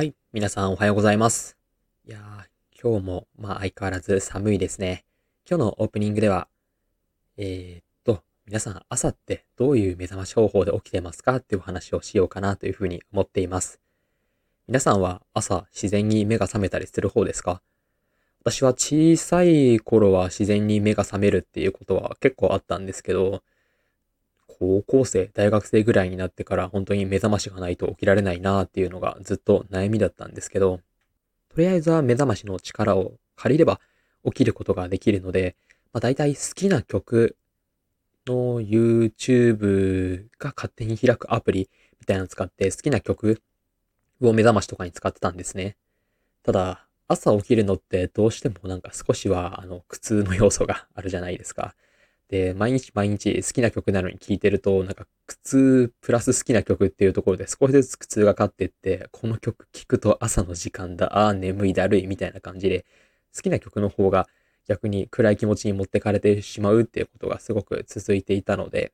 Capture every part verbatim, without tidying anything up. はい、皆さんおはようございます。いやー、今日もまあ相変わらず寒いですね。今日のオープニングでは、えー、っと、皆さん朝ってどういう目覚まし方法で起きてますかっていうお話をしようかなというふうに思っています。皆さんは朝自然に目が覚めたりする方ですか？私は小さい頃は自然に目が覚めるっていうことは結構あったんですけど、高校生、大学生ぐらいになってから本当に目覚ましがないと起きられないなーっていうのがずっと悩みだったんですけど、とりあえずは目覚ましの力を借りれば起きることができるので、まあ、大体好きな曲の YouTube が勝手に開くアプリみたいなのを使って好きな曲を目覚ましとかに使ってたんですね。ただ朝起きるのってどうしてもなんか少しはあの苦痛の要素があるじゃないですか。で、毎日毎日好きな曲なのに聴いてると、なんか苦痛プラス好きな曲っていうところで少しずつ苦痛が勝ってって、この曲聴くと朝の時間だ、あー眠いだるいみたいな感じで、好きな曲の方が逆に暗い気持ちに持ってかれてしまうっていうことがすごく続いていたので、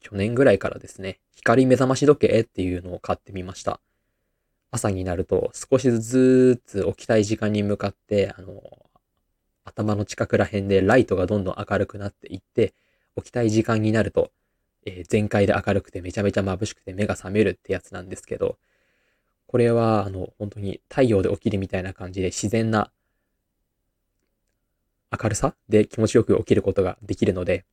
去年ぐらいからですね、光目覚まし時計っていうのを買ってみました。朝になると少しずつ起きたい時間に向かって、あの、頭の近くら辺でライトがどんどん明るくなっていって、起きたい時間になると、えー、全開で明るくてめちゃめちゃ眩しくて目が覚めるってやつなんですけど、これはあの本当に太陽で起きるみたいな感じで自然な明るさで気持ちよく起きることができるので、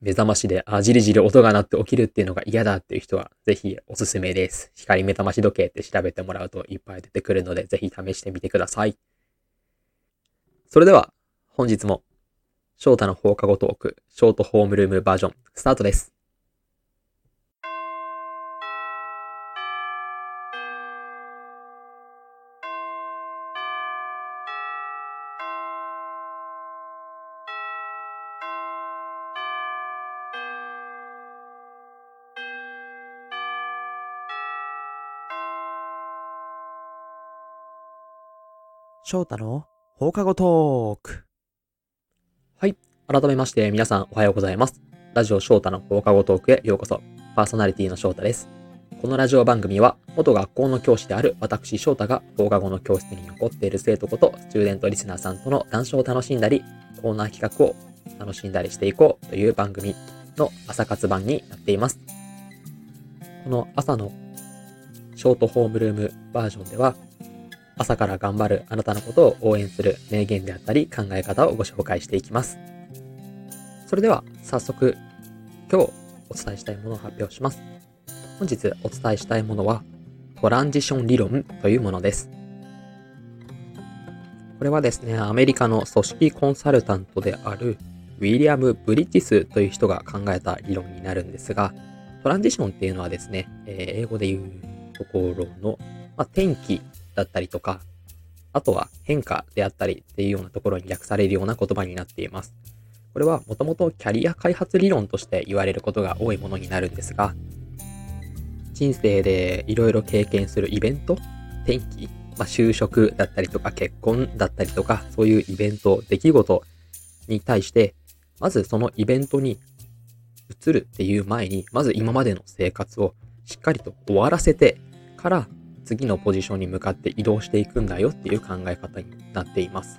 目覚ましであじりじり音が鳴って起きるっていうのが嫌だっていう人はぜひおすすめです。光目覚まし時計って調べてもらうといっぱい出てくるので、ぜひ試してみてください。それでは本日も翔太の放課後トークショートホームルームバージョンスタートです。翔太の放課後トーク。はい。改めまして皆さんおはようございます。ラジオ翔太の放課後トークへようこそ。パーソナリティの翔太です。このラジオ番組は元学校の教師である私翔太が放課後の教室に残っている生徒ことスチューデントリスナーさんとの談笑を楽しんだり、コーナー企画を楽しんだりしていこうという番組の朝活版になっています。この朝のショートホームルームバージョンでは、朝から頑張るあなたのことを応援する名言であったり考え方をご紹介していきます。それでは早速今日お伝えしたいものを発表します。本日お伝えしたいものはトランジション理論というものです。これはですね、アメリカの組織コンサルタントであるウィリアム・ブリティスという人が考えた理論になるんですが、トランジションっていうのはですね、英語で言うところの、まあ、転機だったりとか、あとは変化であったりっていうようなところに訳されるような言葉になっています。これはもともとキャリア開発理論として言われることが多いものになるんですが、人生でいろいろ経験するイベント、転機、まあ、就職だったりとか結婚だったりとか、そういうイベント、出来事に対して、まずそのイベントに移るっていう前に、まず今までの生活をしっかりと終わらせてから、次のポジションに向かって移動していくんだよっていう考え方になっています。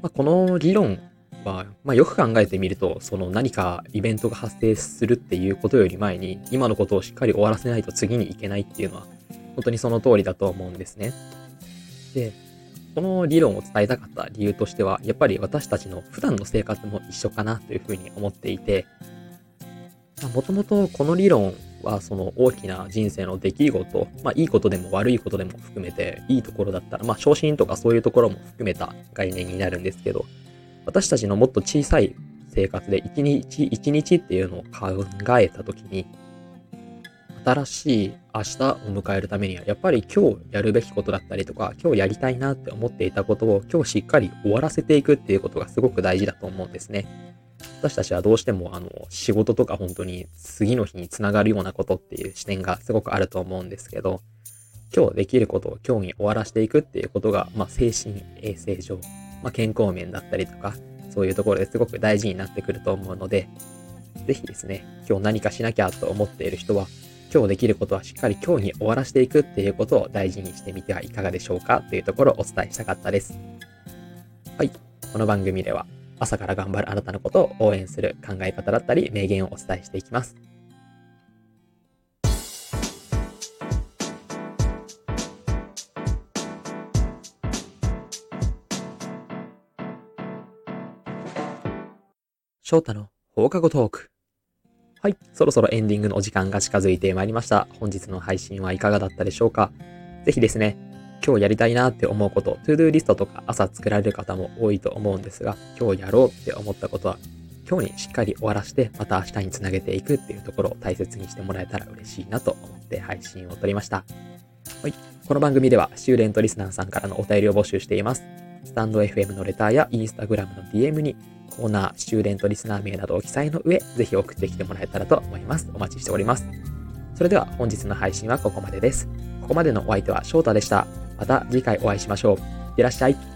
まあ、この理論は、まあ、よく考えてみると、その何かイベントが発生するっていうことより前に、今のことをしっかり終わらせないと次に行けないっていうのは、本当にその通りだと思うんですね。で、この理論を伝えたかった理由としては、やっぱり私たちの普段の生活も一緒かなというふうに思っていて、もともとこの理論はその大きな人生の出来事、まあいいことでも悪いことでも含めて、いいところだったら、まあ昇進とかそういうところも含めた概念になるんですけど、私たちのもっと小さい生活で一日一日っていうのを考えたときに、新しい明日を迎えるためには、やっぱり今日やるべきことだったりとか、今日やりたいなって思っていたことを今日しっかり終わらせていくっていうことがすごく大事だと思うんですね。私たちはどうしてもあの仕事とか本当に次の日につながるようなことっていう視点がすごくあると思うんですけど、今日できることを今日に終わらせていくっていうことが、まあ、精神衛生上、まあ、健康面だったりとかそういうところですごく大事になってくると思うので、ぜひですね、今日何かしなきゃと思っている人は今日できることはしっかり今日に終わらせていくっていうことを大事にしてみてはいかがでしょうかというところをお伝えしたかったです。はい。この番組では朝から頑張るあなたのことを応援する考え方だったり名言をお伝えしていきます。翔太の放課後トーク。はい、そろそろエンディングのお時間が近づいてまいりました。本日の配信はいかがだったでしょうか。ぜひですね、今日やりたいなって思うこと、トゥードゥーリストとか朝作られる方も多いと思うんですが、今日やろうって思ったことは、今日にしっかり終わらせて、また明日につなげていくっていうところを大切にしてもらえたら嬉しいなと思って配信を撮りました。はい、この番組ではシューレントリスナーさんからのお便りを募集しています。スタンド エフエム のレターやインスタグラムの ディーエム にコーナー、シューレントリスナー名などを記載の上、ぜひ送ってきてもらえたらと思います。お待ちしております。それでは本日の配信はここまでです。ここまでのお相手は翔太でした。また次回お会いしましょう。いってらっしゃい。